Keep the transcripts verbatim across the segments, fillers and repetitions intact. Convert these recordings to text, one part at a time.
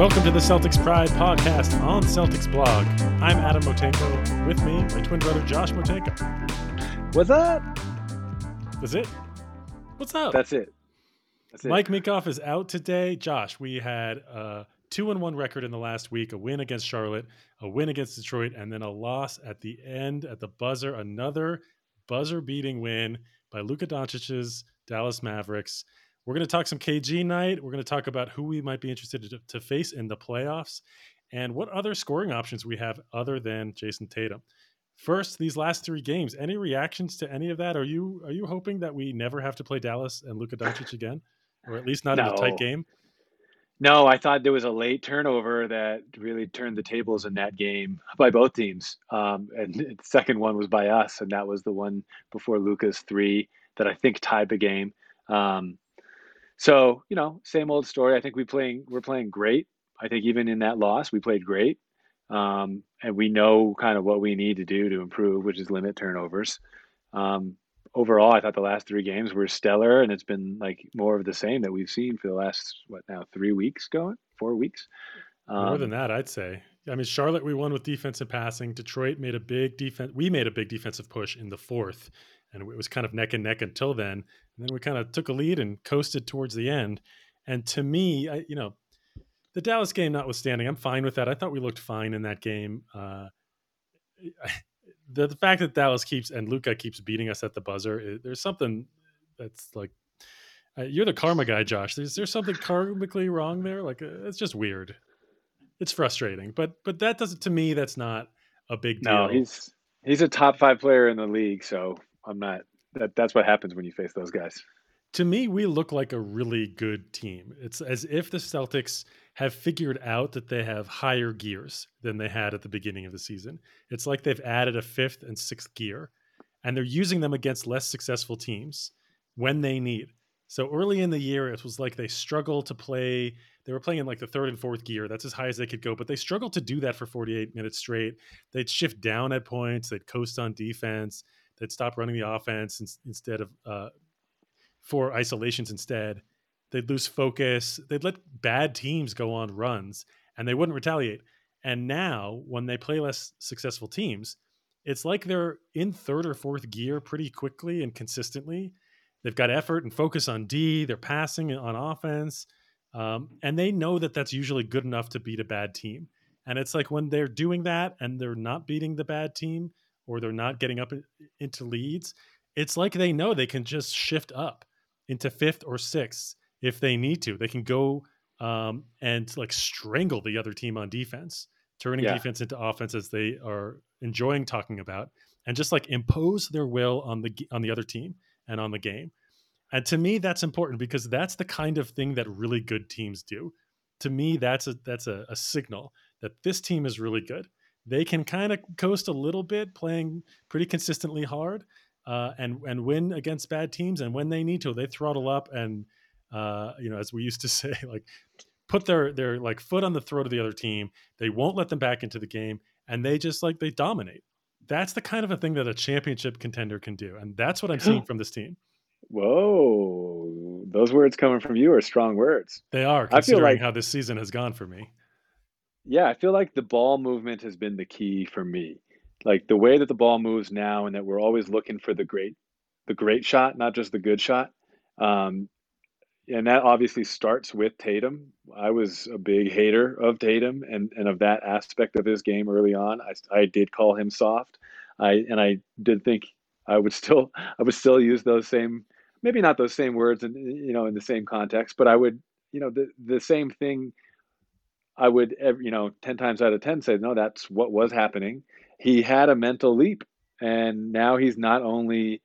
Welcome to the Celtics Pride podcast on Celtics Blog. I'm Adam Motenko. With me, my twin brother, Josh Motenko. What's up? That's it. What's up? That's it. That's it. Mike Minkoff is out today. Josh, we had a two and one record in the last week, a win against Charlotte, a win against Detroit, and then a loss at the end at the buzzer. Another buzzer-beating win by Luka Doncic's Dallas Mavericks. We're going to talk some K G night. We're going to talk about who we might be interested to, to face in the playoffs and what other scoring options we have other than Jason Tatum. First, these last three games, any reactions to any of that? Are you are you hoping that we never have to play Dallas and Luka Doncic again, or at least not no. in a tight game? No, I thought there was a late turnover that really turned the tables in that game by both teams. Um, and the second one was by us, and that was the one before Luka's three that I think tied the game. Um, So, you know, same old story. I think we playing, we're playing great. I think even in that loss, we played great. Um, and we know kind of what we need to do to improve, which is limit turnovers. Um, overall, I thought the last three games were stellar, and it's been like more of the same that we've seen for the last, what now, three weeks going, four weeks. Um, more than that, I'd say. I mean, Charlotte, we won with defensive passing. Detroit made a big defense. We made a big defensive push in the fourth. And it was kind of neck and neck until then. And then we kind of took a lead and coasted towards the end. And to me, I, you know, the Dallas game notwithstanding, I'm fine with that. I thought we looked fine in that game. Uh, the, the fact that Dallas keeps and Luka keeps beating us at the buzzer, it, there's something that's like, uh, you're the karma guy, Josh. Is there something karmically wrong there? Like, uh, it's just weird. It's frustrating. But but that doesn't, to me, that's not a big deal. No, he's he's a top five player in the league, so. I'm not that that's what happens when you face those guys. To me, we look like a really good team. It's as if the Celtics have figured out that they have higher gears than they had at the beginning of the season. It's like they've added a fifth and sixth gear, and they're using them against less successful teams when they need. So early in the year, it was like they struggled to play. They were playing in like the third and fourth gear. That's as high as they could go, but they struggled to do that for forty-eight minutes straight. They'd shift down at points. They'd coast on defense. They'd stop running the offense instead of uh, for isolations instead. They'd lose focus. They'd let bad teams go on runs, and they wouldn't retaliate. And now, when they play less successful teams, it's like they're in third or fourth gear pretty quickly and consistently. They've got effort and focus on D. They're passing on offense. Um, and they know that that's usually good enough to beat a bad team. And it's like when they're doing that and they're not beating the bad team, or they're not getting up into leads, it's like they know they can just shift up into fifth or sixth if they need to. They can go um, and like strangle the other team on defense, turning yeah. defense into offense as they are enjoying talking about, and just like impose their will on the on the other team and on the game. And to me, that's important because that's the kind of thing that really good teams do. To me, that's a, that's a, a signal that this team is really good. They can kind of coast a little bit, playing pretty consistently hard, uh, and and win against bad teams. And when they need to, they throttle up and, uh, you know, as we used to say, like put their their like foot on the throat of the other team. They won't let them back into the game, and they just like they dominate. That's the kind of a thing that a championship contender can do, and that's what I'm seeing from this team. Whoa, those words coming from you are strong words. They are, considering I feel like how this season has gone for me. Yeah, I feel like the ball movement has been the key for me. Like the way that the ball moves now, and that we're always looking for the great, the great shot, not just the good shot. Um, and that obviously starts with Tatum. I was a big hater of Tatum and, and of that aspect of his game early on. I, I did call him soft. I and I did think I would still I would still use those same, maybe not those same words, and you know in the same context, but I would you know the the same thing. I would, you know, ten times out of ten say, no, that's what was happening. He had a mental leap, and now he's not only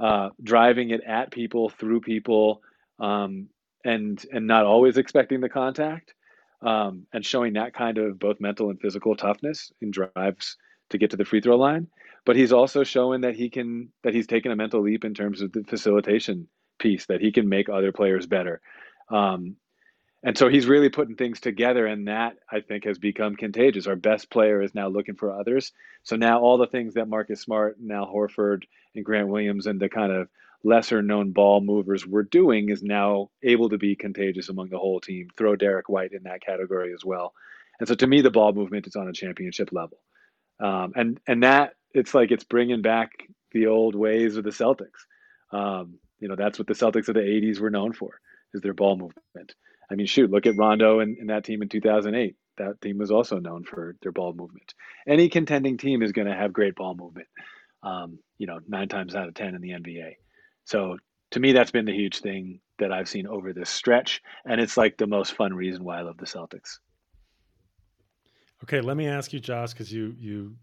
uh, driving it at people, through people, um, and and not always expecting the contact, um, and showing that kind of both mental and physical toughness in drives to get to the free throw line, but he's also showing that he can, that he's taken a mental leap in terms of the facilitation piece, that he can make other players better. Um, And so he's really putting things together, and that, I think, has become contagious. Our best player is now looking for others. So now all the things that Marcus Smart and Al Horford and Grant Williams and the kind of lesser known ball movers were doing is now able to be contagious among the whole team. Throw Derek White in that category as well. And so to me, the ball movement is on a championship level. Um, and, and that it's like, it's bringing back the old ways of the Celtics. Um, you know, that's what the Celtics of the eighties were known for, is their ball movement. I mean, shoot, look at Rondo and, and that team in two thousand eight. That team was also known for their ball movement. Any contending team is going to have great ball movement, um, you know, nine times out of ten in the N B A. So to me, that's been the huge thing that I've seen over this stretch. And it's like the most fun reason why I love the Celtics. Okay, let me ask you, Josh, because you you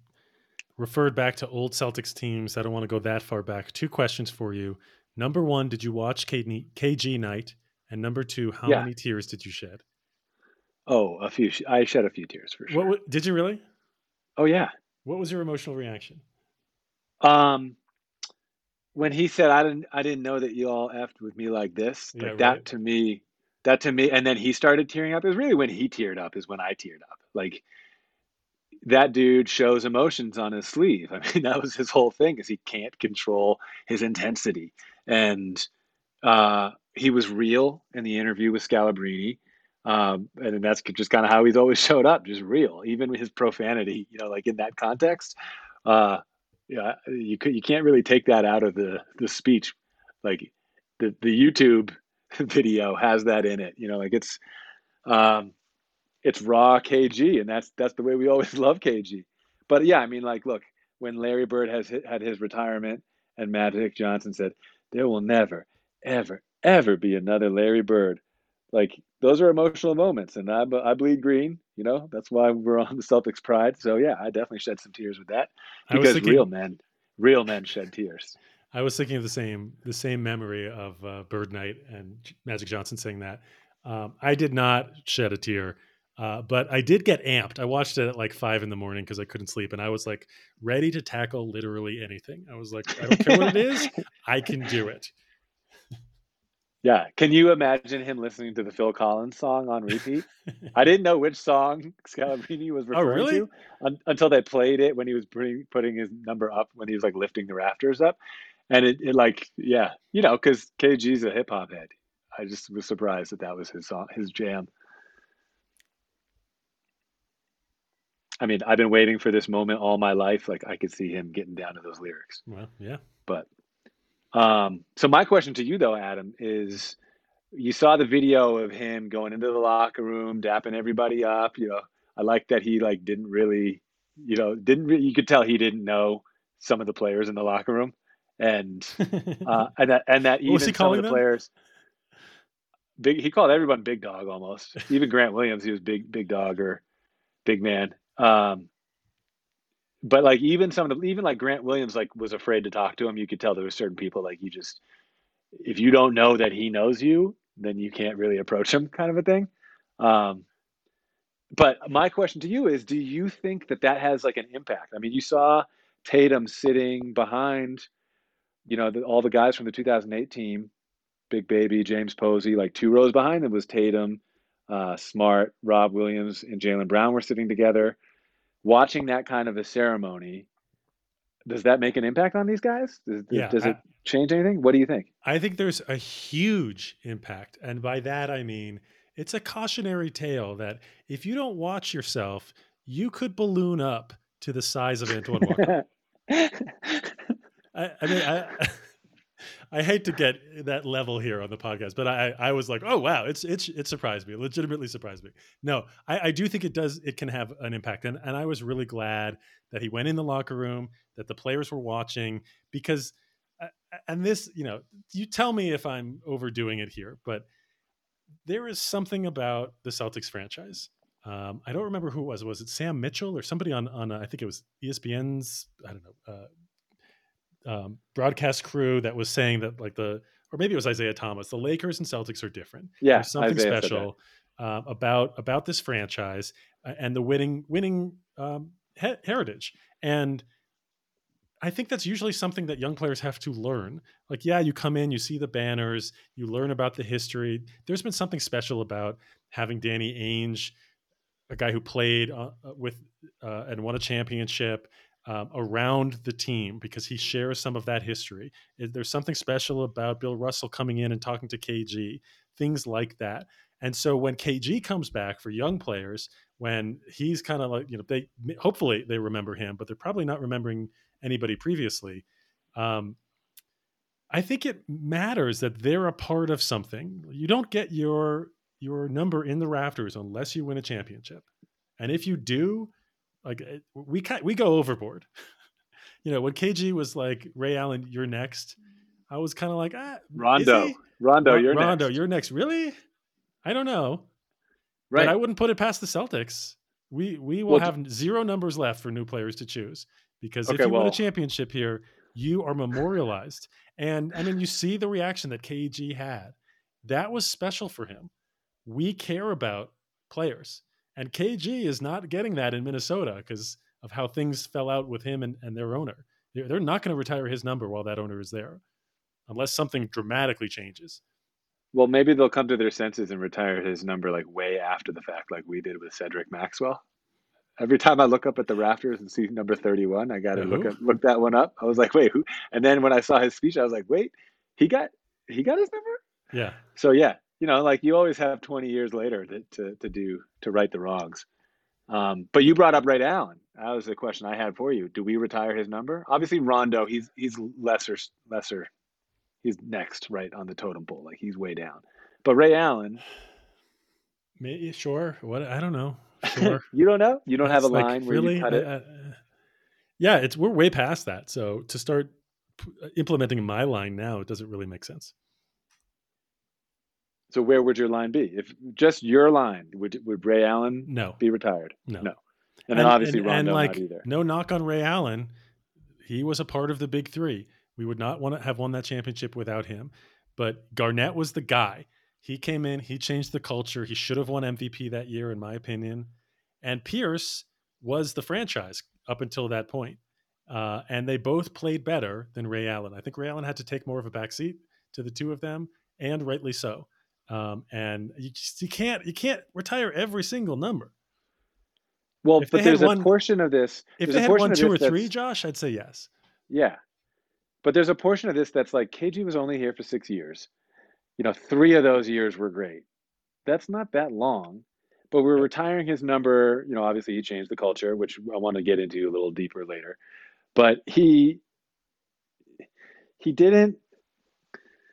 referred back to old Celtics teams. I don't want to go that far back. Two questions for you. Number one, did you watch K G night? And number two, how yeah. many tears did you shed? Oh, a few. I shed a few tears for sure. What, did you really? Oh, yeah. What was your emotional reaction? Um, when he said, "I didn't, I didn't know that you all effed with me like this," yeah, like right. that to me, that to me, and then he started tearing up. It was really when he teared up is when I teared up. Like, that dude shows emotions on his sleeve. I mean, that was his whole thing, is he can't control his intensity. And uh, he was real in the interview with Scalabrini. Um, and that's just kind of how he's always showed up, just real, even his profanity, you know, like in that context. Uh, yeah, you could, you can't really take that out of the, the speech. Like the, the YouTube video has that in it, you know, like it's, um, it's raw K G, and that's that's the way we always love K G. But yeah, I mean, like, look, when Larry Bird has hit, had his retirement, and Magic Johnson said, "There will never, ever, ever be another Larry Bird," like those are emotional moments, and I, I bleed green. You know, that's why we're on the Celtics pride. So yeah, I definitely shed some tears with that, because thinking, real men, real men shed tears. I was thinking of the same the same memory of uh, Bird Night and Magic Johnson saying that. Um, I did not shed a tear. Uh, but I did get amped. I watched it at like five in the morning because I couldn't sleep. And I was like ready to tackle literally anything. I was like, I don't care what it is. I can do it. Yeah. Can you imagine him listening to the Phil Collins song on repeat? I didn't know which song Scalabrini was referring oh, really? to un- until they played it when he was putting, putting his number up, when he was like lifting the rafters up. And it, it like, yeah, you know, because K G's a hip hop head. I just was surprised that that was his song, his jam. I mean, I've been waiting for this moment all my life. Like, I could see him getting down to those lyrics. Well, yeah. But um, so my question to you, though, Adam, is you saw the video of him going into the locker room, dapping everybody up. You know, I like that he like didn't really, you know, didn't really, you could tell he didn't know some of the players in the locker room, and uh, and that and that even some of the them? players. Big, he called everyone big dog almost. Even Grant Williams, he was big big dog or big man. Um, but like even some of the, even like Grant Williams, like was afraid to talk to him. You could tell there were certain people, like you just, if you don't know that he knows you, then you can't really approach him, kind of a thing. Um, but my question to you is, do you think that that has like an impact? I mean, you saw Tatum sitting behind, you know, the, all the guys from the two thousand eight team, Big Baby, James Posey, like two rows behind them was Tatum, uh, Smart, Rob Williams, and Jaylen Brown were sitting together. Watching that kind of a ceremony, does that make an impact on these guys? Does, yeah, does it I, change anything? What do you think? I think there's a huge impact. And by that, I mean, it's a cautionary tale that if you don't watch yourself, you could balloon up to the size of Antoine Walker. I, I mean, I... I hate to get that level here on the podcast, but I, I was like, oh, wow, it's it's it surprised me. It legitimately surprised me. No, I, I do think it does. It can have an impact. And, and I was really glad that he went in the locker room, that the players were watching, because and this, you know, you tell me if I'm overdoing it here, but there is something about the Celtics franchise. Um, I don't remember who it was. Was it Sam Mitchell or somebody on, on uh, I think it was E S P N's, I don't know, uh, Um, broadcast crew that was saying that like the, or maybe it was Isaiah Thomas, the Lakers and Celtics are different. Yeah. There's something Isaiah special uh, about, about this franchise and the winning, winning um, he- heritage. And I think that's usually something that young players have to learn. Like, yeah, you come in, you see the banners, you learn about the history. There's been something special about having Danny Ainge, a guy who played uh, with uh, and won a championship, um, around the team because he shares some of that history. There's something special about Bill Russell coming in and talking to K G, things like that. And so when K G comes back for young players, when he's kind of like, you know, they hopefully they remember him, but they're probably not remembering anybody previously. Um, I think it matters that they're a part of something. You don't get your your number in the rafters unless you win a championship. And if you do, like we we go overboard. You know, when K G was like, Ray Allen, you're next, I was kind of like, ah, Rondo, Rondo, you're next. Rondo, you're next. Really? I don't know. Right. But I wouldn't put it past the Celtics. We we will well, have zero numbers left for new players to choose because okay, if you well, win a championship here, you are memorialized. And I mean, you see the reaction that K G had. That was special for him. We care about players. And K G is not getting that in Minnesota because of how things fell out with him and, and their owner. They're, they're not going to retire his number while that owner is there unless something dramatically changes. Well, maybe they'll come to their senses and retire his number like way after the fact, like we did with Cedric Maxwell. Every time I look up at the rafters and see number thirty-one, I got to look up, look that one up. I was like, wait, who? And then when I saw his speech, I was like, wait, he got he got his number? Yeah. So, yeah, you know, like you always have twenty years later to to, to do to right the wrongs. Um, but you brought up Ray Allen. That was the question I had for you. Do we retire his number? Obviously, Rondo, he's he's lesser lesser. He's next, right, on the totem pole. Like, he's way down. But Ray Allen. Maybe, sure. What? I don't know. Sure. You don't know? You don't it's have a like, line where really? you cut it? Uh, yeah, it's we're way past that. So to start implementing my line now, it doesn't really make sense. So where would your line be? If just your line, would would Ray Allen no. be retired? No. no. And, and then obviously and, Rondo and like, not either. No knock on Ray Allen. He was a part of the Big Three. We would not want to have won that championship without him. But Garnett was the guy. He came in. He changed the culture. He should have won M V P that year, in my opinion. And Pierce was the franchise up until that point. Uh, and they both played better than Ray Allen. I think Ray Allen had to take more of a backseat to the two of them, and rightly so. Um, and you just, you can't you can't retire every single number. Well, if but there's one, a portion of this. If they had one, two, or three, Josh, I'd say yes. Yeah. But there's a portion of this that's like, K G was only here for six years. You know, three of those years were great. That's not that long. But we're retiring his number. You know, obviously he changed the culture, which I want to get into a little deeper later. But he he didn't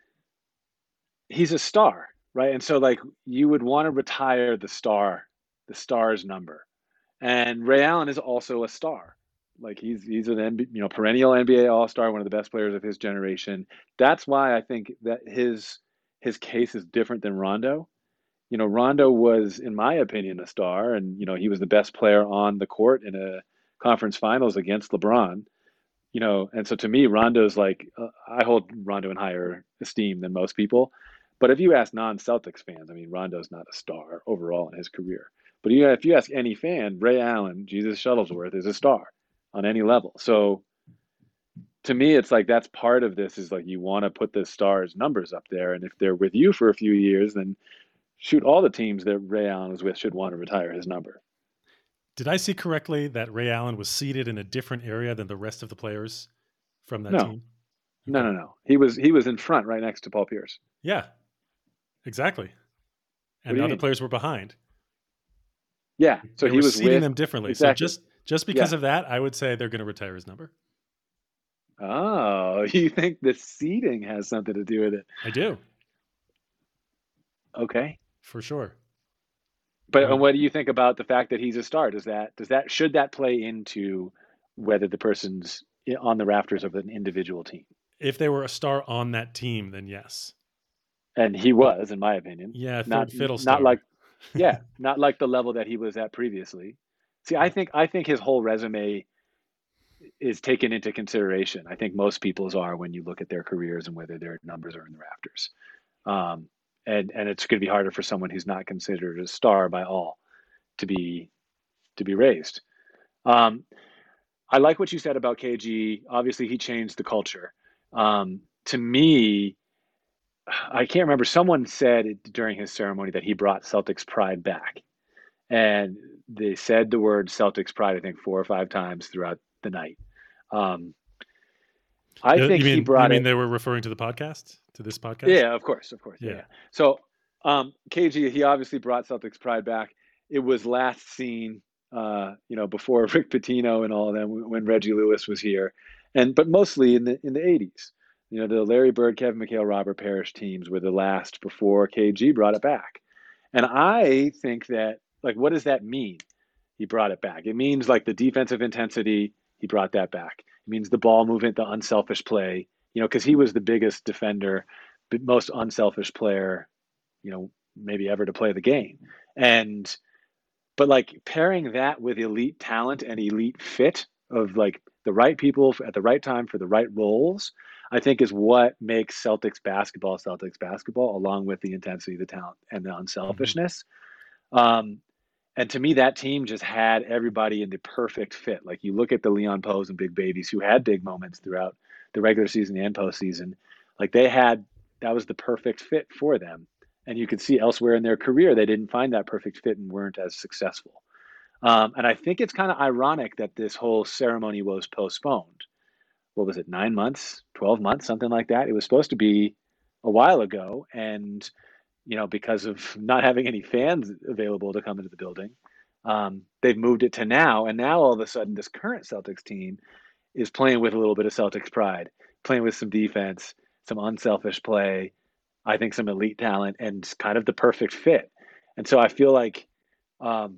– he's a star, right? And so, like, you would want to retire the star, the star's number. And Ray Allen is also a star. Like he's he's an N B A, you know, perennial N B A All-Star, one of the best players of his generation. That's why I think that his his case is different than Rondo. You know, Rondo was, in my opinion, a star, and you know he was the best player on the court in a conference finals against LeBron. You know, and so to me, Rondo's like uh, I hold Rondo in higher esteem than most people. But if you ask non-Celtics fans, I mean, Rondo's not a star overall in his career. But you know, if you ask any fan, Ray Allen, Jesus Shuttlesworth is a star on any level. So to me, it's like, that's part of this is like, you want to put the stars numbers up there. And if they're with you for a few years, then shoot, all the teams that Ray Allen was with should want to retire his number. Did I see correctly that Ray Allen was seated in a different area than the rest of the players from that no. team? No, no, no. He was, he was in front right next to Paul Pierce. Yeah, exactly. And the other mean? players were behind. Yeah. So they he was seating with, them differently. Exactly. So just, Just because yeah. of that, I would say they're going to retire his number. Oh, you think the seating has something to do with it? I do. Okay, for sure. But um, what do you think about the fact that he's a star? Does that does that should that play into whether the person's on the rafters of an individual team? If they were a star on that team, then yes. And he was, in my opinion. Yeah, not fiddle star. Not like, yeah, not like the level that he was at previously. See, I think I think his whole resume is taken into consideration. I think most people's are when you look at their careers and whether their numbers are in the rafters. Um, and and it's going to be harder for someone who's not considered a star by all to be to be raised. Um, I like what you said about K G. Obviously, he changed the culture. Um, to me, I can't remember. Someone said during his ceremony that he brought Celtics pride back. And they said the word Celtics pride, I think, four or five times throughout the night. Um, I you, think you mean, he brought. I mean, they were referring to the podcast, to this podcast. Yeah, of course, of course. Yeah. yeah. So, um, K G, he obviously brought Celtics pride back. It was last seen, uh, you know, before Rick Pitino and all of them, when Reggie Lewis was here, and but mostly in the in the eighties. You know, the Larry Bird, Kevin McHale, Robert Parrish teams were the last before K G brought it back, and I think that, like, what does that mean? He brought it back. It means, like, the defensive intensity. He brought that back. It means the ball movement, the unselfish play, you know, because he was the biggest defender, but most unselfish player, you know, maybe ever to play the game. And, but like pairing that with elite talent and elite fit of like the right people at the right time for the right roles, I think is what makes Celtics basketball, Celtics basketball, along with the intensity, the talent, and the unselfishness. Um, And to me, that team just had everybody in the perfect fit. Like, you look at the Leon Poes and Big Babies, who had big moments throughout the regular season and postseason. Like, they had, that was the perfect fit for them. And you could see elsewhere in their career, they didn't find that perfect fit and weren't as successful. Um, and I think it's kind of ironic that this whole ceremony was postponed. What was it, nine months, twelve months, something like that? It was supposed to be a while ago. And you know, because of not having any fans available to come into the building, um, they've moved it to now. And now all of a sudden, this current Celtics team is playing with a little bit of Celtics pride, playing with some defense, some unselfish play, I think some elite talent, and kind of the perfect fit. And so I feel like um,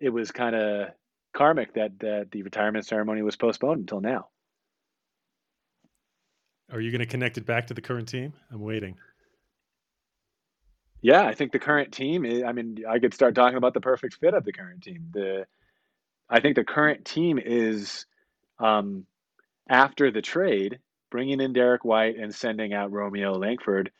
it was kind of karmic that, that the retirement ceremony was postponed until now. Are you going to connect it back to the current team? I'm waiting. Yeah, I think the current team is, I mean, I could start talking about the perfect fit of the current team. The, I think the current team is, um, after the trade, bringing in Derek White and sending out Romeo Langford,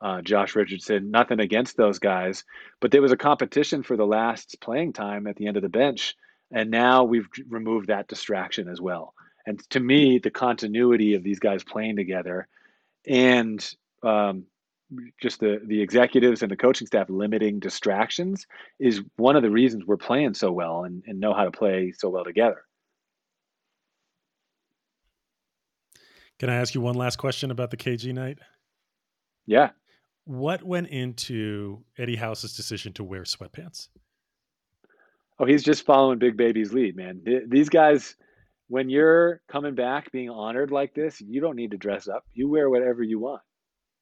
uh, Josh Richardson, nothing against those guys. But there was a competition for the last playing time at the end of the bench, and now we've removed that distraction as well. And to me, the continuity of these guys playing together and um, – just the, the executives and the coaching staff limiting distractions is one of the reasons we're playing so well and, and know how to play so well together. Can I ask you one last question about the K G night? Yeah. What went into Eddie House's decision to wear sweatpants? Oh, he's just following Big Baby's lead, man. These guys, when you're coming back being honored like this, you don't need to dress up. You wear whatever you want.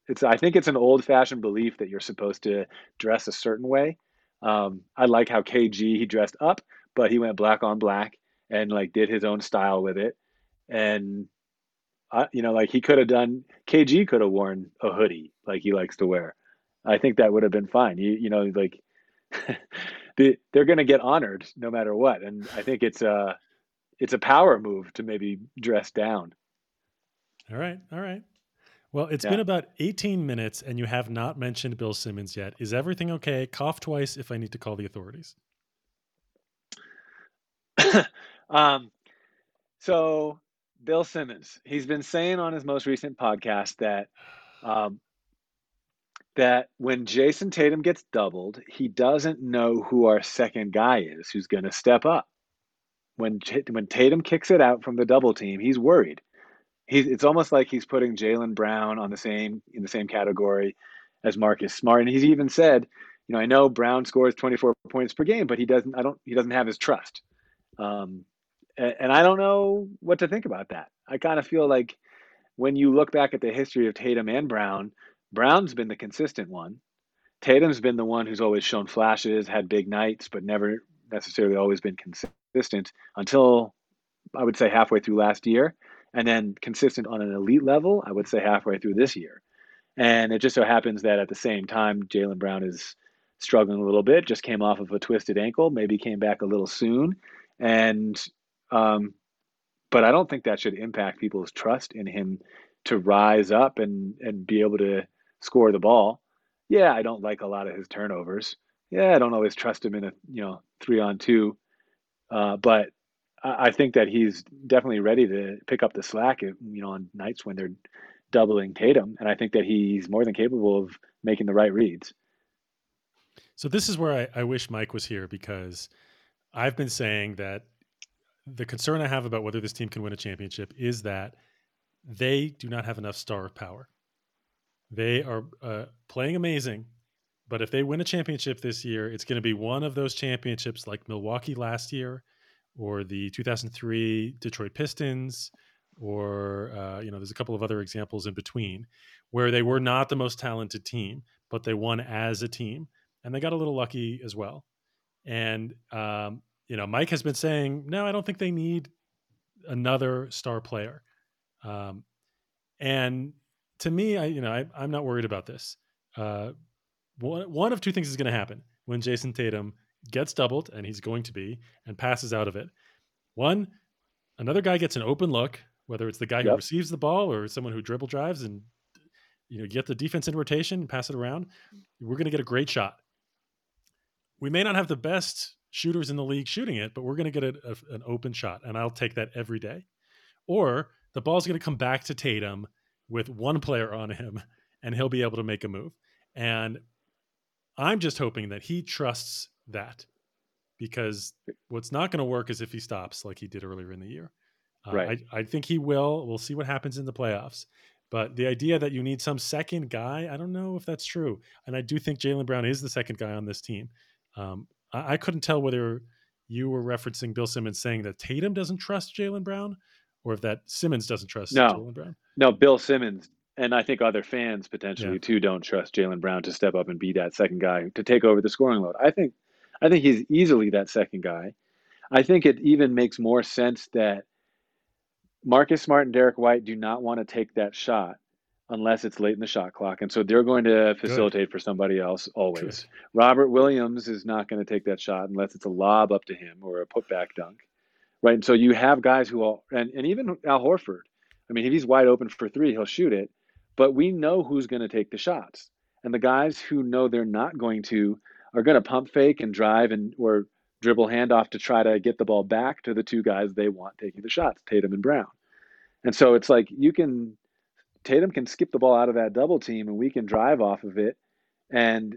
It's, I think it's an old-fashioned belief that you're supposed to dress a certain way. Um, I like how K G, he dressed up, but he went black on black and like did his own style with it. And, I, you know, like he could have done, K G could have worn a hoodie like he likes to wear. I think that would have been fine. You, you know, like the, they're going to get honored no matter what. And I think it's a, it's a power move to maybe dress down. All right. All right. Well, it's yeah. been about eighteen minutes and you have not mentioned Bill Simmons yet. Is everything okay? Cough twice if I need to call the authorities. um, so Bill Simmons, he's been saying on his most recent podcast that um, that when Jason Tatum gets doubled, he doesn't know who our second guy is who's going to step up. When when Tatum kicks it out from the double team, he's worried. He's, it's almost like he's putting Jaylen Brown on the same in the same category as Marcus Smart, and he's even said, you know, I know Brown scores twenty-four points per game, but he doesn't. I don't. He doesn't have his trust, um, and, and I don't know what to think about that. I kind of feel like when you look back at the history of Tatum and Brown, Brown's been the consistent one. Tatum's been the one who's always shown flashes, had big nights, but never necessarily always been consistent until I would say halfway through last year. And then consistent on an elite level, I would say halfway through this year. And it just so happens that at the same time, Jaylen Brown is struggling a little bit, just came off of a twisted ankle, maybe came back a little soon. And, um, but I don't think that should impact people's trust in him to rise up and, and be able to score the ball. Yeah, I don't like a lot of his turnovers. Yeah, I don't always trust him in a, you know, three on two. Uh, but I think that he's definitely ready to pick up the slack, you know, on nights when they're doubling Tatum. And I think that he's more than capable of making the right reads. So this is where I, I wish Mike was here, because I've been saying that the concern I have about whether this team can win a championship is that they do not have enough star power. They are uh, playing amazing, but if they win a championship this year, it's going to be one of those championships like Milwaukee last year, or the two thousand three Detroit Pistons, or uh, you know, there's a couple of other examples in between where they were not the most talented team, but they won as a team, and they got a little lucky as well. And um, you know, Mike has been saying, no, I don't think they need another star player. Um, and to me, I you know, I, I'm not worried about this. Uh, one, one of two things is going to happen when Jason Tatum gets doubled, and he's going to be, and passes out of it. One, another guy gets an open look, whether it's the guy yep. who receives the ball or someone who dribble drives and, you know, get the defense in rotation and pass it around. We're going to get a great shot. We may not have the best shooters in the league shooting it, but we're going to get a, a, an open shot, and I'll take that every day. Or the ball's going to come back to Tatum with one player on him, and he'll be able to make a move. And I'm just hoping that he trusts that, because what's not going to work is if he stops like he did earlier in the year. Uh, right. I, I think he will. We'll see what happens in the playoffs. But the idea that you need some second guy, I don't know if that's true. And I do think Jaylen Brown is the second guy on this team. Um, I, I couldn't tell whether you were referencing Bill Simmons saying that Tatum doesn't trust Jaylen Brown, or if that Simmons doesn't trust no. Jaylen Brown. No, Bill Simmons, and I think other fans potentially yeah. too don't trust Jaylen Brown to step up and be that second guy to take over the scoring load. I think I think he's easily that second guy. I think it even makes more sense that Marcus Smart and Derek White do not want to take that shot unless it's late in the shot clock. And so they're going to facilitate Good. for somebody else always. Good. Robert Williams is not going to take that shot unless it's a lob up to him or a putback dunk. Right. And so you have guys who all, and, and even Al Horford, I mean, if he's wide open for three, he'll shoot it, but we know who's going to take the shots, and the guys who know they're not going to are going to pump fake and drive and, or dribble handoff to try to get the ball back to the two guys they want taking the shots, Tatum and Brown. And so it's like, you can, Tatum can skip the ball out of that double team and we can drive off of it. And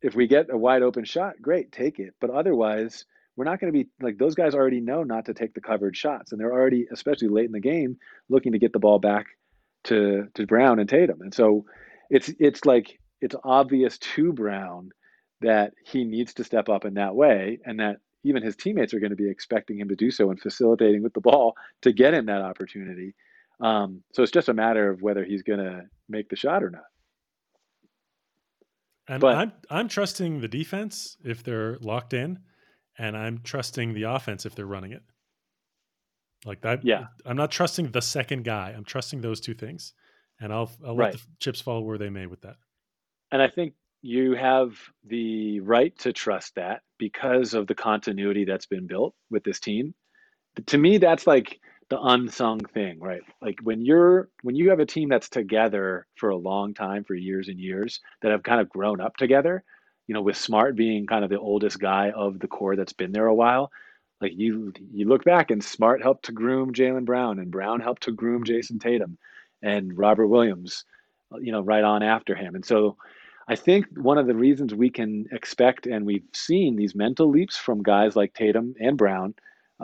if we get a wide open shot, great, take it. But otherwise, we're not going to be like, those guys already know not to take the covered shots. And they're already, especially late in the game, looking to get the ball back to, to Brown and Tatum. And so it's, it's like, it's obvious to Brown that he needs to step up in that way, and that even his teammates are going to be expecting him to do so and facilitating with the ball to get him that opportunity. Um, so it's just a matter of whether he's going to make the shot or not. And but, I'm, I'm trusting the defense if they're locked in, and I'm trusting the offense if they're running it. Like that. Yeah. I'm not trusting the second guy. I'm trusting those two things, and I'll, I'll let right. the chips fall where they may with that. And I think you have the right to trust that because of the continuity that's been built with this team. To me, that's like the unsung thing, right? Like when you're, when you have a team that's together for a long time, for years and years, that have kind of grown up together, you know, with Smart being kind of the oldest guy of the core that's been there a while. Like you, you look back and Smart helped to groom Jaylen Brown, and Brown helped to groom Jason Tatum, and Robert Williams, you know, right on after him. And so I think one of the reasons we can expect, and we've seen these mental leaps from guys like Tatum and Brown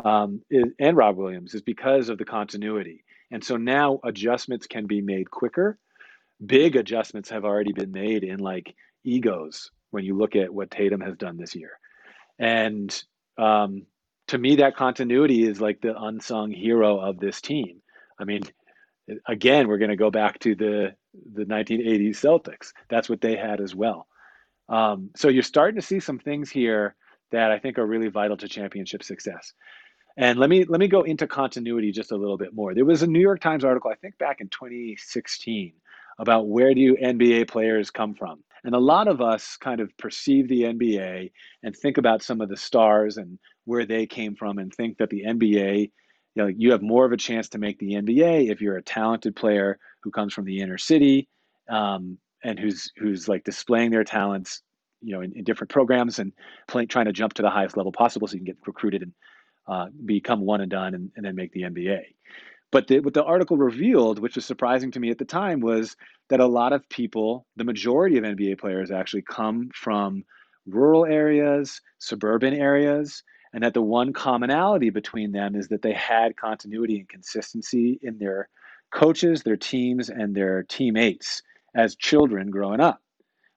um, is, and Rob Williams, is because of the continuity. And so now adjustments can be made quicker. Big adjustments have already been made in like egos when you look at what Tatum has done this year. And um, to me, that continuity is like the unsung hero of this team. I mean, again, we're going to go back to the the nineteen eighties Celtics. That's what they had as well. Um, so you're starting to see some things here that I think are really vital to championship success. And let me let me go into continuity just a little bit more. There was a New York Times article, I think back in twenty sixteen, about where do N B A players come from? And a lot of us kind of perceive the N B A and think about some of the stars and where they came from, and think that the N B A, you know, you have more of a chance to make the N B A if you're a talented player who comes from the inner city um, and who's who's like displaying their talents, you know, in, in different programs and play, trying to jump to the highest level possible so you can get recruited and uh, become one and done and, and then make the N B A. But the, what the article revealed, which was surprising to me at the time, was that a lot of people, the majority of N B A players actually come from rural areas, suburban areas, and that the one commonality between them is that they had continuity and consistency in their coaches, their teams, and their teammates as children growing up,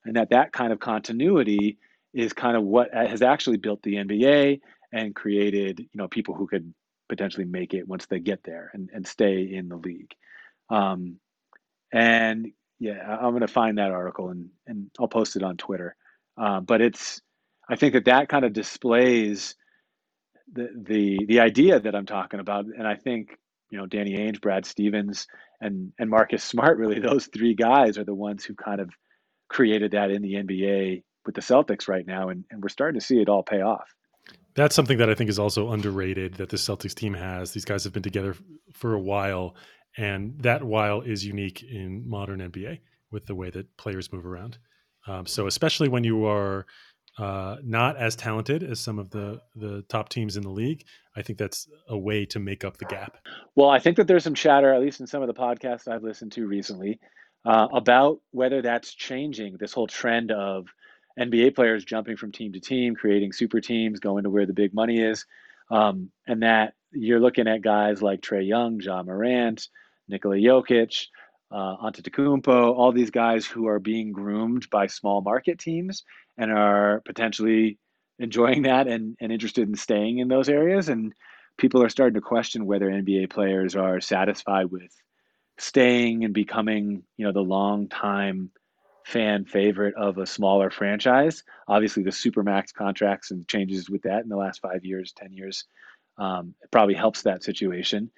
and that that kind of continuity is kind of what has actually built the N B A and created, you know, people who could potentially make it once they get there and, and stay in the league. Um, and yeah, I'm going to find that article and, and I'll post it on Twitter. Uh, but it's, I think that that kind of displays the, the, the idea that I'm talking about. And I think, you know, Danny Ainge, Brad Stevens, and, and Marcus Smart, really those three guys are the ones who kind of created that in the N B A with the Celtics right now. And, and we're starting to see it all pay off. That's something that I think is also underrated that the Celtics team has. These guys have been together for a while, and that while is unique in modern N B A with the way that players move around. Um, so especially when you are uh, not as talented as some of the, the top teams in the league, I think that's a way to make up the gap. Well, I think that there's some chatter, at least in some of the podcasts I've listened to recently, uh, about whether that's changing, this whole trend of N B A players jumping from team to team, creating super teams, going to where the big money is. Um, and that you're looking at guys like Trae Young, Ja Morant, Nikola Jokic, uh, Antetokounmpo, all these guys who are being groomed by small market teams and are potentially enjoying that and, and interested in staying in those areas. And people are starting to question whether N B A players are satisfied with staying and becoming, you know, the long-time fan favorite of a smaller franchise. Obviously the supermax contracts and changes with that in the last five years, ten years, um, it probably helps that situation.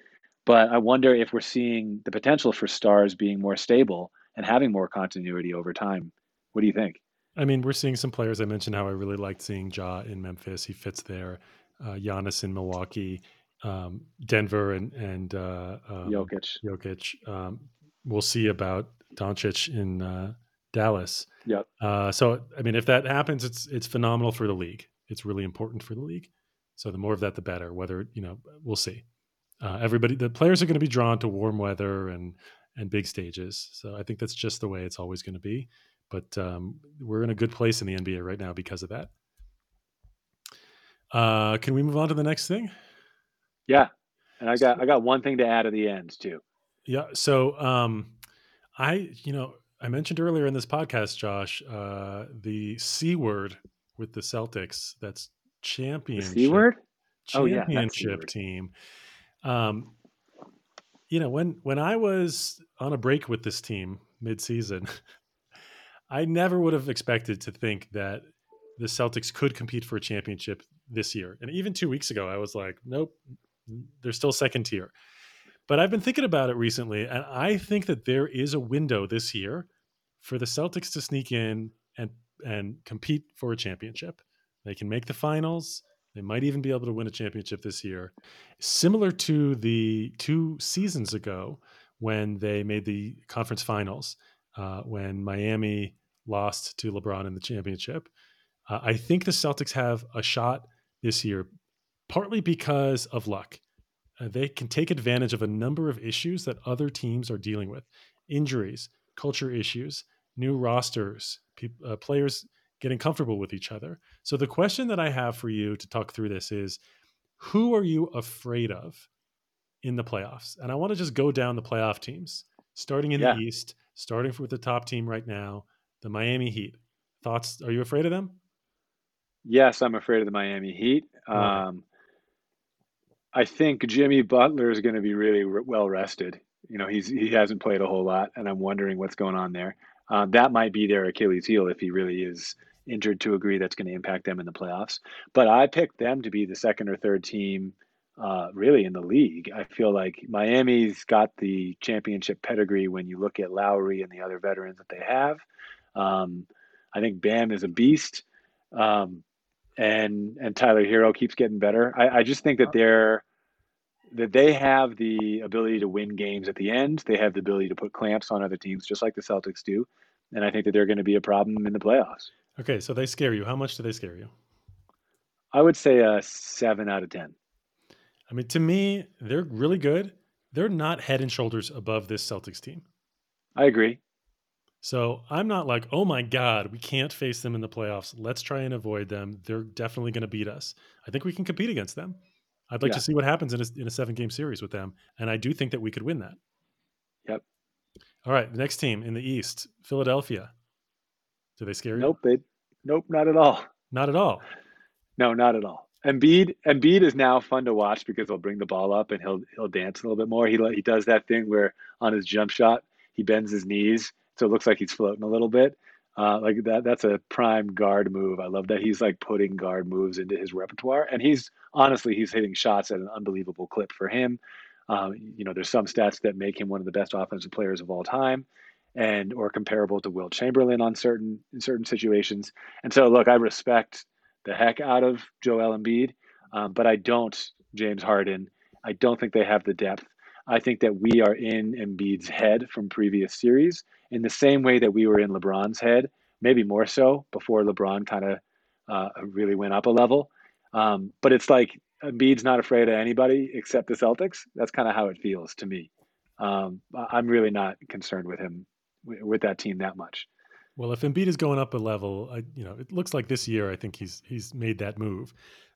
But I wonder if we're seeing the potential for stars being more stable and having more continuity over time. What do you think? I mean, we're seeing some players. I mentioned how I really liked seeing Ja in Memphis. He fits there. Uh, Giannis in Milwaukee, um, Denver and, and uh, um, Jokic. Jokic. Um, we'll see about Doncic in uh, Dallas. Yeah. Uh, so, I mean, if that happens, it's it's phenomenal for the league. It's really important for the league. So the more of that, the better. Whether, you know, we'll see. Uh, everybody, the players are going to be drawn to warm weather and and big stages. So I think that's just the way it's always going to be. But um, we're in a good place in the N B A right now because of that. Uh, can we move on to the next thing? Yeah, and I got so, I got one thing to add at the end too. Yeah. So um, I, you know. I mentioned earlier in this podcast, Josh, uh, the C word with the Celtics. That's championship. The C word? Oh, yeah. Championship team. Um, you know, when, when I was on a break with this team midseason, I never would have expected to think that the Celtics could compete for a championship this year. And even two weeks ago, I was like, nope, they're still second tier. But I've been thinking about it recently, and I think that there is a window this year for the Celtics to sneak in and and compete for a championship. They can make the finals. They might even be able to win a championship this year. Similar to the two seasons ago when they made the conference finals, uh, when Miami lost to LeBron in the championship. Uh, I think the Celtics have a shot this year, partly because of luck. Uh, they can take advantage of a number of issues that other teams are dealing with. Injuries, culture issues, new rosters, pe- uh, players getting comfortable with each other. So the question that I have for you to talk through this is, who are you afraid of in the playoffs? And I want to just go down the playoff teams, starting in yeah. the East, starting with the top team right now, the Miami Heat. Thoughts? Are you afraid of them? Yes, I'm afraid of the Miami Heat. Um, okay. I think Jimmy Butler is going to be really re- well rested. You know, he's he hasn't played a whole lot, and I'm wondering what's going on there. Um, that might be their Achilles heel if he really is injured to a degree that's going to impact them in the playoffs. But I picked them to be the second or third team uh, really in the league. I feel like Miami's got the championship pedigree when you look at Lowry and the other veterans that they have. Um, I think Bam is a beast. Um And and Tyler Hero keeps getting better. I, I just think that they're that they have the ability to win games at the end. They have the ability to put clamps on other teams, just like the Celtics do. And I think that they're going to be a problem in the playoffs. Okay, so they scare you. How much do they scare you? I would say a seven out of ten. I mean, to me, they're really good. They're not head and shoulders above this Celtics team. I agree. So I'm not like, oh my God, we can't face them in the playoffs. Let's try and avoid them. They're definitely going to beat us. I think we can compete against them. I'd like yeah. to see what happens in a, in a seven-game series with them. And I do think that we could win that. Yep. All right, the next team in the East, Philadelphia. Do they scare you? Nope, they, nope, not at all. Not at all. No, not at all. Embiid, Embiid is now fun to watch because he'll bring the ball up and he'll he'll dance a little bit more. He he does that thing where on his jump shot he bends his knees so it looks like he's floating a little bit. Uh, like that that's a prime guard move. I love that he's like putting guard moves into his repertoire, and he's honestly he's hitting shots at an unbelievable clip for him. Um, you know, there's some stats that make him one of the best offensive players of all time, and or comparable to Will Chamberlain on certain in certain situations. And so, look, I respect the heck out of Joel Embiid, um, but I don't James Harden. I don't think they have the depth. I think that we are in Embiid's head from previous series in the same way that we were in LeBron's head, maybe more so before LeBron kind of uh, really went up a level. Um, but it's like Embiid's not afraid of anybody except the Celtics. That's kind of how it feels to me. Um, I'm really not concerned with him, with that team that much. Well, if Embiid is going up a level, I, you know, it looks like this year, I think he's he's made that move.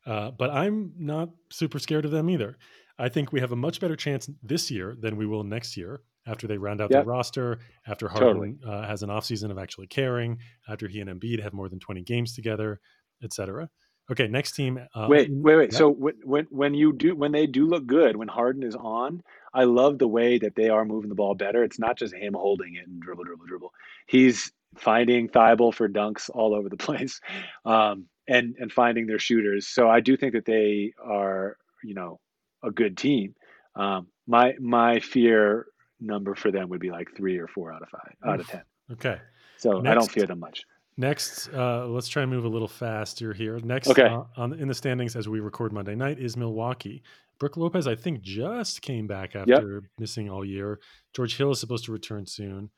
Uh, but I'm not super scared of them either. I think we have a much better chance this year than we will next year after they round out yep. their roster, after Harden totally. uh, has an offseason of actually caring, after he and Embiid have more than twenty games together, et cetera. Okay, next team. Um, wait, wait, wait. Yeah. So when when you do when they do look good, when Harden is on, I love the way that they are moving the ball better. It's not just him holding it and dribble, dribble, dribble. He's finding Thibault for dunks all over the place, um, and and finding their shooters. So I do think that they are, you know, a good team. Um, my my fear number for them would be like three or four out of five out of ten. Okay, so next. I don't fear them much. Next, uh, let's try and move a little faster here. Next okay. uh, on, in the standings as we record Monday night is Milwaukee. Brook Lopez, I think, just came back after yep. missing all year. George Hill is supposed to return soon.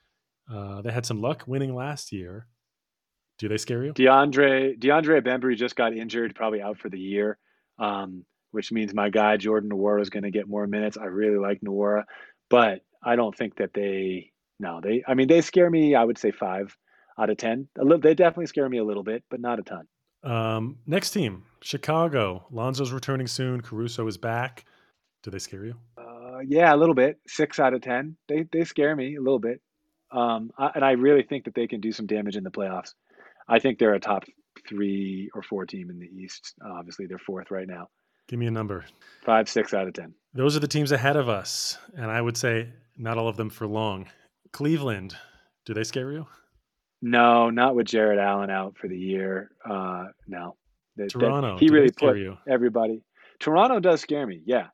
Uh, they had some luck winning last year. Do they scare you? DeAndre DeAndre Bembry just got injured, probably out for the year, um, which means my guy Jordan Nwora is going to get more minutes. I really like Nwora, but I don't think that they – no, they – I mean, they scare me, I would say, five. Out of ten, a little, they definitely scare me a little bit, but not a ton. Um, next team, Chicago. Lonzo's returning soon. Caruso is back. Do they scare you? Uh, yeah, a little bit. Six out of ten. They they scare me a little bit, um, I, and I really think that they can do some damage in the playoffs. I think they're a top three or four team in the East. Obviously, they're fourth right now. Give me a number. Five, six out of ten. Those are the teams ahead of us, and I would say not all of them for long. Cleveland. Do they scare you? No, not with Jared Allen out for the year. Uh, no, that, Toronto. That, he really put you. Everybody. Toronto does scare me. Yeah,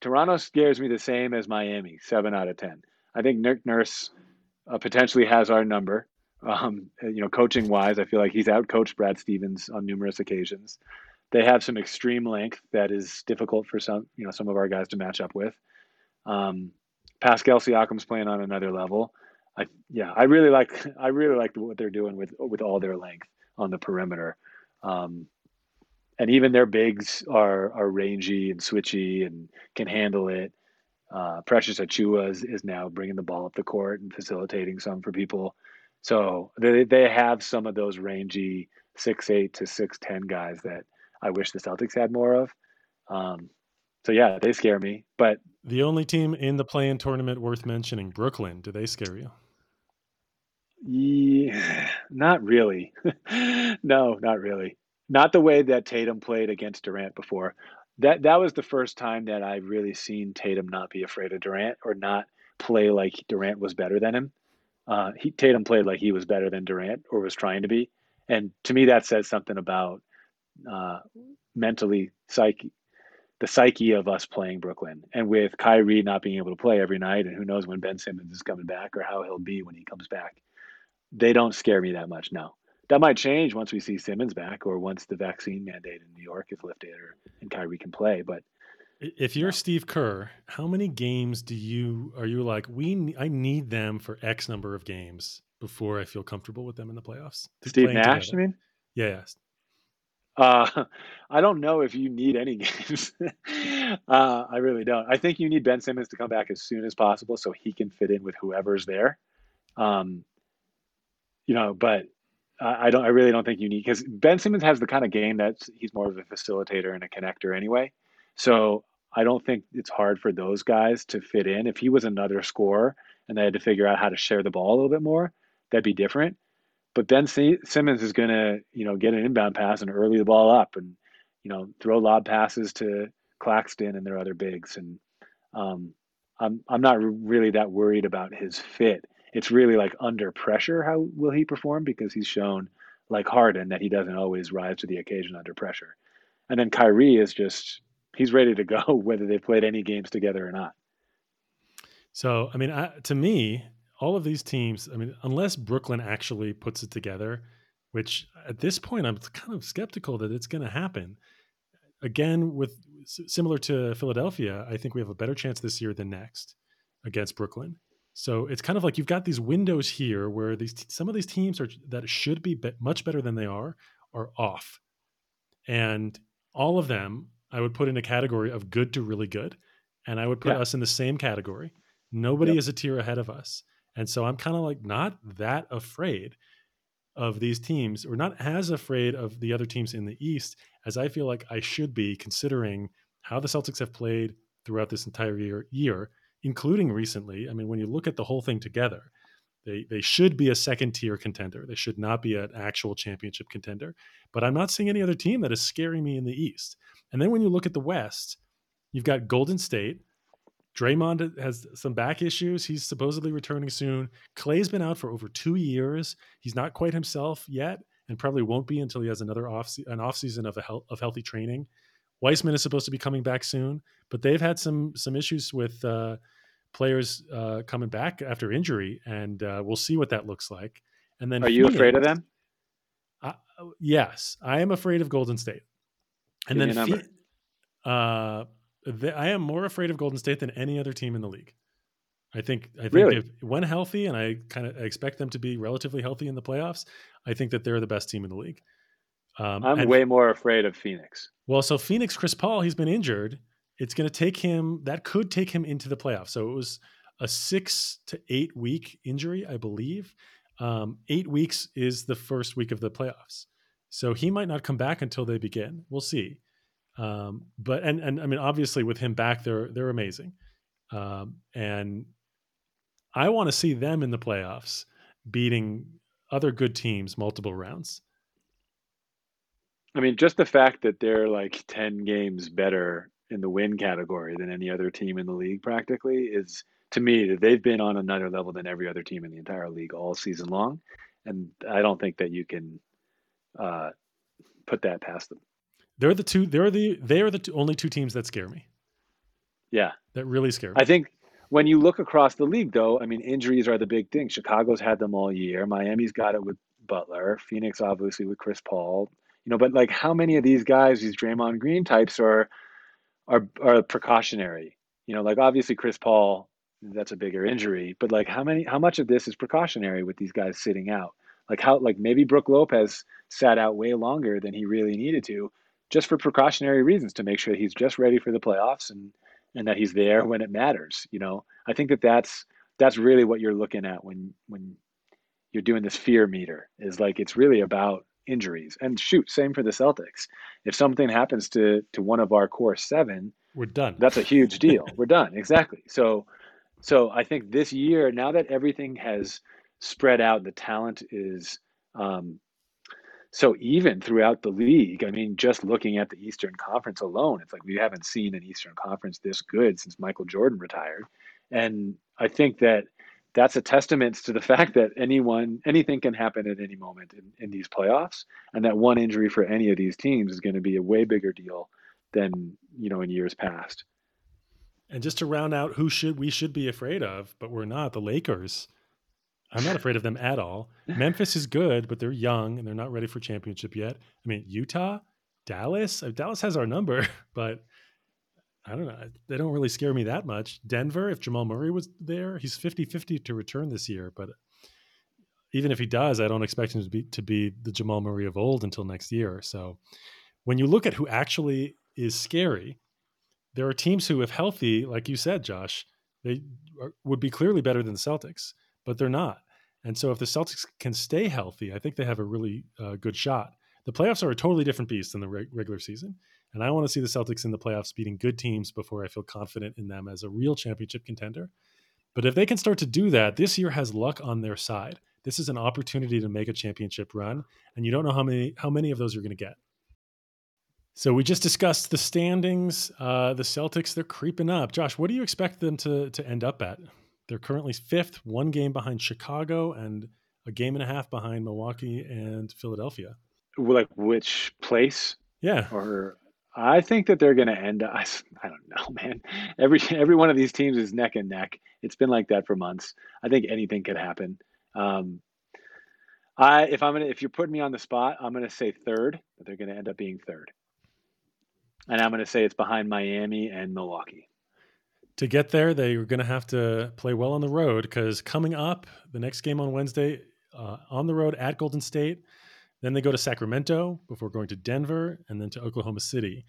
Toronto scares me the same as Miami. Seven out of ten. I think Nick Nurse uh, potentially has our number. Um, you know, coaching wise, I feel like he's outcoached Brad Stevens on numerous occasions. They have some extreme length that is difficult for some, you know, some of our guys to match up with. Um, Pascal Siakam's playing on another level. I, yeah, I really like I really like what they're doing with with all their length on the perimeter, um, and even their bigs are are rangy and switchy and can handle it. Uh, Precious Achiuwa is, is now bringing the ball up the court and facilitating some for people, so they they have some of those rangy six eight to six ten guys that I wish the Celtics had more of. Um, so yeah, they scare me. But the only team in the play-in tournament worth mentioning, Brooklyn. Do they scare you? Yeah, not really. No, not really. Not the way that Tatum played against Durant before. That that was the first time that I've really seen Tatum not be afraid of Durant or not play like Durant was better than him. Uh, he Tatum played like he was better than Durant or was trying to be. And to me, that says something about uh, mentally, psyche, the psyche of us playing Brooklyn. And with Kyrie not being able to play every night, and who knows when Ben Simmons is coming back or how he'll be when he comes back, they don't scare me that much now. That might change once we see Simmons back or once the vaccine mandate in New York is lifted or and Kyrie can play. But if you're Steve Kerr, how many games do you are you like, we I need them for X number of games before I feel comfortable with them in the playoffs? Steve Nash, together. I mean? Yeah, yeah. Uh, I don't know if you need any games. uh, I really don't. I think you need Ben Simmons to come back as soon as possible so he can fit in with whoever's there. Um, you know, but I don't, I really don't think you need, because Ben Simmons has the kind of game that's, he's more of a facilitator and a connector anyway. So I don't think it's hard for those guys to fit in. If he was another scorer and they had to figure out how to share the ball a little bit more, that'd be different. But Ben C- Simmons is going to, you know, get an inbound pass and early the ball up and, you know, throw lob passes to Claxton and their other bigs. And um, I'm, I'm not really that worried about his fit. It's really like under pressure, how will he perform? Because he's shown, like Harden, that he doesn't always rise to the occasion under pressure. And then Kyrie is just, he's ready to go whether they've played any games together or not. So, I mean, I, to me, all of these teams, I mean, unless Brooklyn actually puts it together, which at this point, I'm kind of skeptical that it's going to happen. Again, with similar to Philadelphia, I think we have a better chance this year than next against Brooklyn. So it's kind of like you've got these windows here where these some of these teams are, that should be, be much better than they are, are off. And all of them I would put in a category of good to really good. And I would put yeah. us in the same category. Nobody yep. is a tier ahead of us. And so I'm kind of like not that afraid of these teams, or not as afraid of the other teams in the East as I feel like I should be, considering how the Celtics have played throughout this entire year, year including recently. I mean, when you look at the whole thing together, they they should be a second-tier contender. They should not be an actual championship contender. But I'm not seeing any other team that is scaring me in the East. And then when you look at the West, you've got Golden State. Draymond has some back issues. He's supposedly returning soon. Clay's been out for over two years. He's not quite himself yet, and probably won't be until he has another off an offseason of a hel- of healthy training. Weissman is supposed to be coming back soon, but they've had some some issues with uh, players uh, coming back after injury, and uh, we'll see what that looks like. And then, are Phoenix, you afraid of them? I, yes, I am afraid of Golden State. And Give then, me a number. Fe- uh, th- I am more afraid of Golden State than any other team in the league. I think. I think really? if when healthy, and I kind of expect them to be relatively healthy in the playoffs, I think that they're the best team in the league. Um, I'm and, way more afraid of Phoenix. Well, so Phoenix, Chris Paul, he's been injured. It's going to take him, that could take him into the playoffs. So it was a six to eight week injury, I believe. Um, eight weeks is the first week of the playoffs. So he might not come back until they begin. We'll see. Um, but, and, and I mean, obviously with him back, they're, they're amazing. Um, and I want to see them in the playoffs beating other good teams multiple rounds. I mean, just the fact that they're like ten games better in the win category than any other team in the league practically is, to me, that they've been on another level than every other team in the entire league all season long. And I don't think that you can uh, put that past them. They're the two, they're the, they are the two, only two teams that scare me. Yeah. That really scare me. I think when you look across the league though, I mean, injuries are the big thing. Chicago's had them all year. Miami's got it with Butler, Phoenix, obviously with Chris Paul. You know, but like how many of these guys, these Draymond Green types are, are, are precautionary, you know, like obviously Chris Paul, that's a bigger injury, but like how many, how much of this is precautionary with these guys sitting out? Like how, like maybe Brook Lopez sat out way longer than he really needed to just for precautionary reasons, to make sure he's just ready for the playoffs and, and that he's there when it matters. You know, I think that that's, that's really what you're looking at when, when you're doing this fear meter, is like, it's really about injuries. And shoot, same for the Celtics. If something happens to to one of our core seven, we're done. That's a huge deal. We're done. Exactly. So so I think this year, now that everything has spread out, the talent is um, so even throughout the league. I mean, just looking at the Eastern Conference alone, it's like we haven't seen an Eastern Conference this good since Michael Jordan retired. And I think that that's a testament to the fact that anyone, anything can happen at any moment in, in these playoffs, and that one injury for any of these teams is going to be a way bigger deal than, you know, in years past. And just to round out who should we should be afraid of, but we're not, the Lakers. I'm not afraid of them at all. Memphis is good, but they're young and they're not ready for championship yet. I mean, Utah, Dallas. Dallas has our number, but I don't know. They don't really scare me that much. Denver, if Jamal Murray was there, he's fifty-fifty to return this year. But even if he does, I don't expect him to be to be the Jamal Murray of old until next year. So when you look at who actually is scary, there are teams who, if healthy, like you said, Josh, they are, would be clearly better than the Celtics, but they're not. And so if the Celtics can stay healthy, I think they have a really uh, good shot. The playoffs are a totally different beast than the re- regular season. And I want to see the Celtics in the playoffs beating good teams before I feel confident in them as a real championship contender. But if they can start to do that, this year has luck on their side. This is an opportunity to make a championship run, and you don't know how many how many of those you're going to get. So we just discussed the standings. Uh, the Celtics, they're creeping up. Josh, what do you expect them to, to end up at? They're currently fifth, one game behind Chicago and a game and a half behind Milwaukee and Philadelphia. Like which place? Yeah. Or I think that they're going to end up, I, I don't know, man. Every every one of these teams is neck and neck. It's been like that for months. I think anything could happen. Um, I if I'm gonna if you're putting me on the spot, I'm gonna say third. But they're going to end up being third. And I'm going to say it's behind Miami and Milwaukee. To get there, they are going to have to play well on the road because coming up, the next game on Wednesday, uh, on the road at Golden State, then they go to Sacramento before going to Denver and then to Oklahoma City.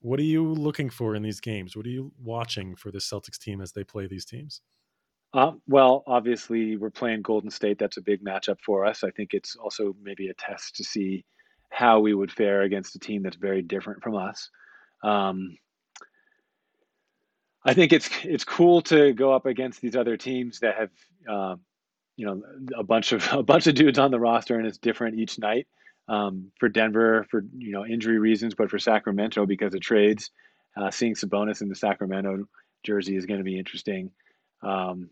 What are you looking for in these games? What are you watching for the Celtics team as they play these teams? Uh, well, obviously, we're playing Golden State. That's a big matchup for us. I think it's also maybe a test to see how we would fare against a team that's very different from us. Um, I think it's it's cool to go up against these other teams that have, uh, you know, a bunch of a bunch of dudes on the roster, and it's different each night. Um, for Denver, for you know injury reasons, but for Sacramento because of trades, uh, seeing Sabonis in the Sacramento jersey is going to be interesting. Um,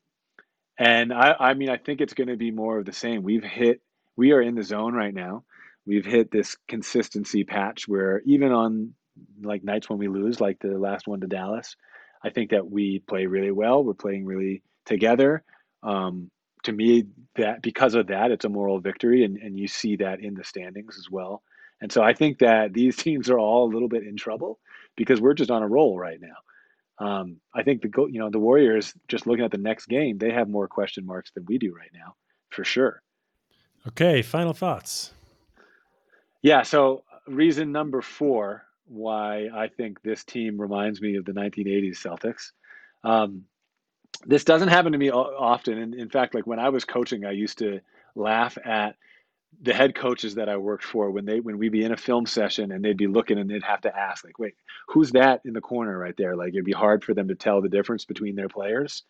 and I, I mean, I think it's going to be more of the same. We've hit, we are in the zone right now. We've hit this consistency patch where even on like nights when we lose, like the last one to Dallas, I think that we play really well. We're playing really together. Um, to me, that because of that, it's a moral victory, and, and you see that in the standings as well. And so I think that these teams are all a little bit in trouble because we're just on a roll right now. Um, I think the you know the Warriors, just looking at the next game, they have more question marks than we do right now, for sure. Okay, final thoughts. Yeah, so reason number four why I think this team reminds me of the nineteen eighties Celtics. Um, this doesn't happen to me often. And in, in fact, like when I was coaching, I used to laugh at the head coaches that I worked for when they when we'd be in a film session and they'd be looking and they'd have to ask, like, wait, who's that in the corner right there? Like it'd be hard for them to tell the difference between their players.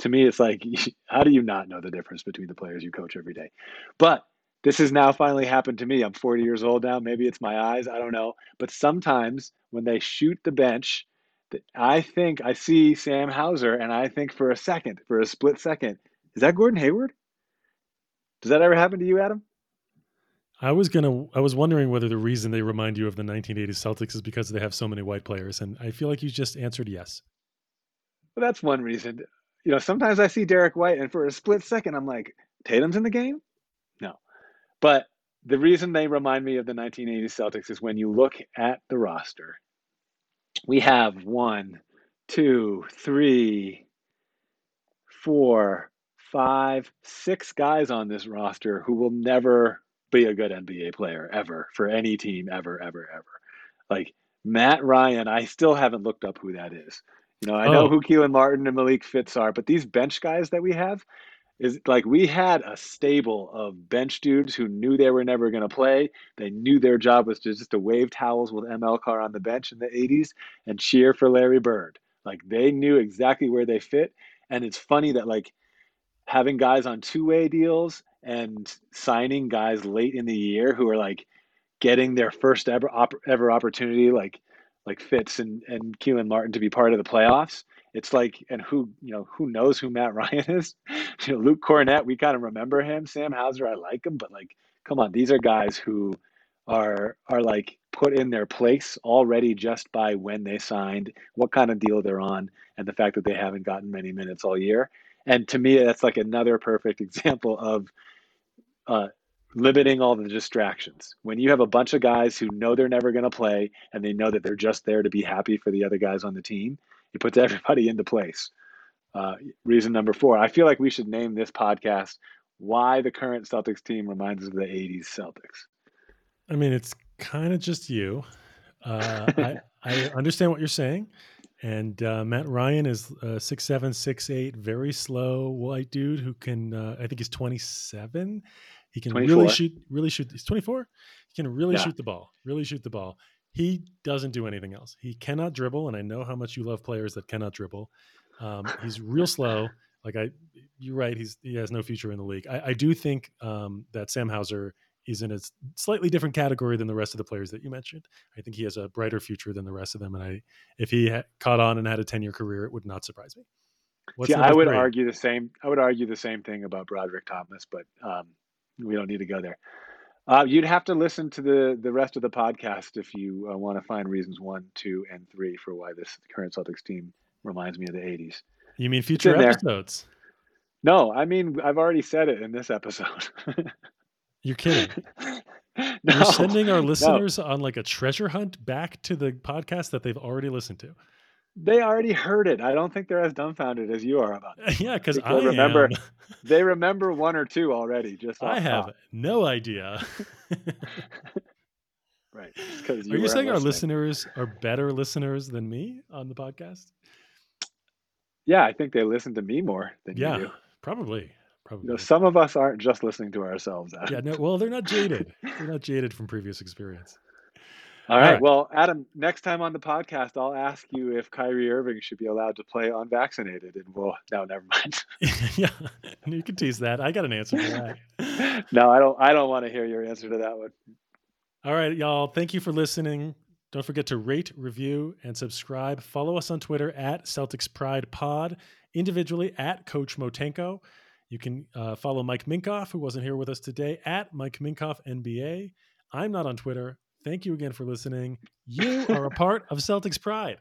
To me, it's like, how do you not know the difference between the players you coach every day? But this has now finally happened to me. I'm forty years old now. Maybe it's my eyes. I don't know. But sometimes when they shoot the bench, I think I see Sam Hauser, and I think for a second, for a split second, is that Gordon Hayward? Does that ever happen to you, Adam? I was gonna. I was wondering whether the reason they remind you of the nineteen eighties Celtics is because they have so many white players, and I feel like you just answered yes. Well, that's one reason. You know, sometimes I see Derek White, and for a split second, I'm like, Tatum's in the game? No. But the reason they remind me of the nineteen eighties Celtics is when you look at the roster, we have one, two, three, four, five, six guys on this roster who will never be a good N B A player ever for any team ever, ever, ever. Like Matt Ryan, I still haven't looked up who that is. You know, I oh. know who Keelan Martin and Malik Fitz are, but these bench guys that we have, is like we had a stable of bench dudes who knew they were never going to play. They knew their job was to just to wave towels with M L Carr on the bench in the eighties and cheer for Larry Bird. Like they knew exactly where they fit. And it's funny that like having guys on two-way deals and signing guys late in the year who are like getting their first ever op- ever opportunity, like like Fitz and, and Keelan Martin to be part of the playoffs. It's like, and who, you know, who knows who Matt Ryan is? You know, Luke Cornett, we kind of remember him. Sam Hauser, I like him, but like, come on, these are guys who are are like put in their place already just by when they signed, what kind of deal they're on, and the fact that they haven't gotten many minutes all year. And to me, that's like another perfect example of uh, limiting all the distractions. When you have a bunch of guys who know they're never going to play and they know that they're just there to be happy for the other guys on the team, it puts everybody into place. Uh, reason number four, I feel like we should name this podcast Why the Current Celtics Team Reminds Us of the eighties Celtics. I mean, it's kind of just you. Uh, I, I understand what you're saying. And uh, Matt Ryan is uh, six seven, six eight, very slow white dude who can, uh, I think he's twenty-seven. He can twenty-four. really shoot, really shoot. He's twenty-four. He can really yeah. shoot the ball, really shoot the ball. He doesn't do anything else. He cannot dribble. And I know how much you love players that cannot dribble. Um, he's real slow. Like I, you're right. He's, he has no future in the league. I, I do think um, that Sam Hauser is in a slightly different category than the rest of the players that you mentioned. I think he has a brighter future than the rest of them. And I, if he had caught on and had a ten-year career, it would not surprise me. What's See, I would grade? argue the same. I would argue the same thing about Broderick Thomas, but um, we don't need to go there. Uh, you'd have to listen to the, the rest of the podcast if you uh, want to find reasons one, two, and three for why this current Celtics team reminds me of the eighties. You mean future episodes? No, I mean, I've already said it in this episode. You're kidding. No, you're sending our listeners no. on like a treasure hunt back to the podcast that they've already listened to. They already heard it. I don't think they're as dumbfounded as you are about it. Yeah, because I remember. Am. They remember one or two already. Just I have top. no idea. Right. You are you saying listening. Our listeners are better listeners than me on the podcast? Yeah, I think they listen to me more than yeah, you do. Probably. Probably. You know, some of us aren't just listening to ourselves, Adam. Yeah, no, well, they're not jaded. They're not jaded from previous experience. All right. All right. Well, Adam, next time on the podcast, I'll ask you if Kyrie Irving should be allowed to play unvaccinated. And well, no, never mind. Yeah, you can tease that. I got an answer for that. No, I don't. I don't want to hear your answer to that one. All right, y'all. Thank you for listening. Don't forget to rate, review, and subscribe. Follow us on Twitter at Celtics Pride Pod, individually at Coach Motenko. You can uh, follow Mike Minkoff, who wasn't here with us today, at Mike Minkoff N B A. I'm not on Twitter. Thank you again for listening. You are a part of Celtics Pride.